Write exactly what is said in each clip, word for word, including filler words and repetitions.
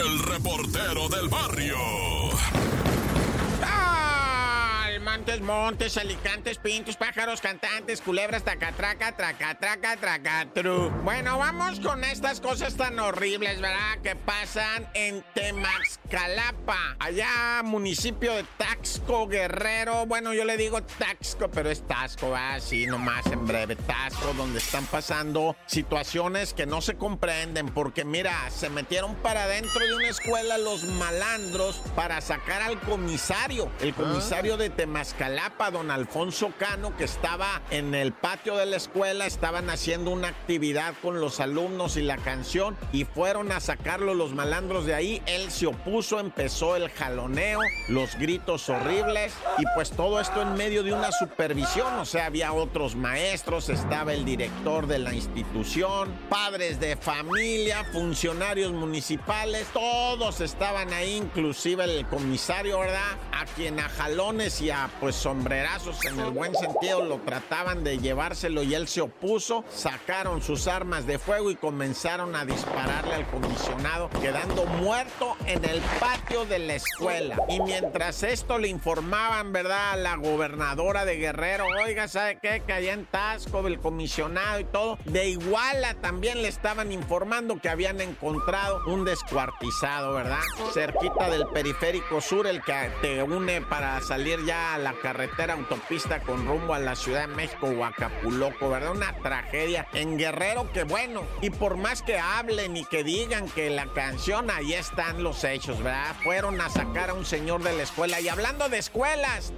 el reportero del barrio. Montes, montes, alicantes, pintos, pájaros, cantantes, culebras, tacatraca, tracatraca, tracatru. Bueno, vamos con estas cosas tan horribles, ¿verdad? Que pasan en Temazcalapa, allá municipio de Taxco, Guerrero. Bueno, yo le digo Taxco, pero es Taxco, así nomás en breve, Taxco, donde están pasando situaciones que no se comprenden, porque mira, se metieron para adentro de una escuela los malandros para sacar al comisario, el comisario de Temazcalapa. Temazcalapa, don Alfonso Cano, que estaba en el patio de la escuela, estaban haciendo una actividad con los alumnos y la canción, y fueron a sacarlo los malandros de ahí. Él se opuso, empezó el jaloneo, los gritos horribles, y pues todo esto en medio de una supervisión. O sea, había otros maestros, estaba el director de la institución, padres de familia, funcionarios municipales, todos estaban ahí, inclusive el comisario, ¿verdad? A quien a jalones y a pues sombrerazos, en el buen sentido, lo trataban de llevárselo y él se opuso, sacaron sus armas de fuego y comenzaron a dispararle al comisionado, quedando muerto en el patio de la escuela. Y mientras esto le informaban, ¿verdad?, a la gobernadora de Guerrero, oiga, ¿sabe qué? Que allá en Taxco, el comisionado y todo, de Iguala también le estaban informando que habían encontrado un descuartizado, ¿verdad?, cerquita del periférico sur, el que te une para salir ya a la carretera autopista con rumbo a la Ciudad de México o Acapulco, ¿verdad? Una tragedia en Guerrero que, bueno, y por más que hablen y que digan que la canción, ahí están los hechos, ¿verdad? Fueron a sacar a un señor de la escuela. Y hablando de escuelas,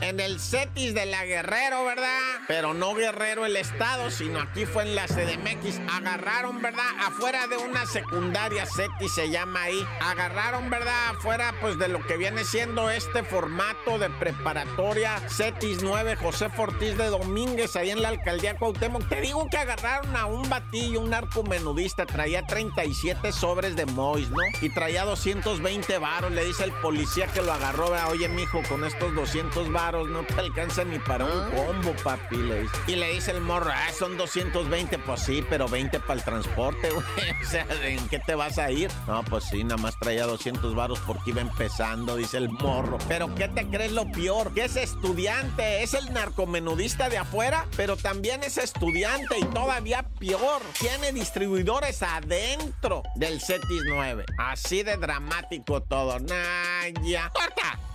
en el CETIS de la Guerrero, ¿verdad? Pero no Guerrero el estado, sino aquí fue en la C D M X. Agarraron, ¿verdad?, afuera de una secundaria, CETIS se llama ahí. Agarraron, ¿verdad?, afuera pues de lo que viene siendo este formato de preparatoria CETIS nueve, José Fortís de Domínguez, ahí en la alcaldía Cuauhtémoc. Te digo que agarraron a un batillo, un narcomenudista, traía treinta y siete sobres de mois, ¿no? Y traía doscientos veinte varos. Le dice el policía que lo agarró, ¿verdad?, oye, mijo, con estos doscientos varos no te alcanza ni para un combo, papi, le dice. Y le dice el morro, ah, son doscientos veinte, pues sí, pero veinte para el transporte, güey, o sea, ¿en qué te vas a ir? No, pues sí, nada más traía doscientos varos porque iba empezando, dice el morro. Pero ¿qué te crees lo peor? Que es estudiante, es el narcomenudista de afuera, pero también es estudiante, y todavía peor, tiene distribuidores adentro del CETIS nueve. Así de dramático todo. Naya. ¡Corta!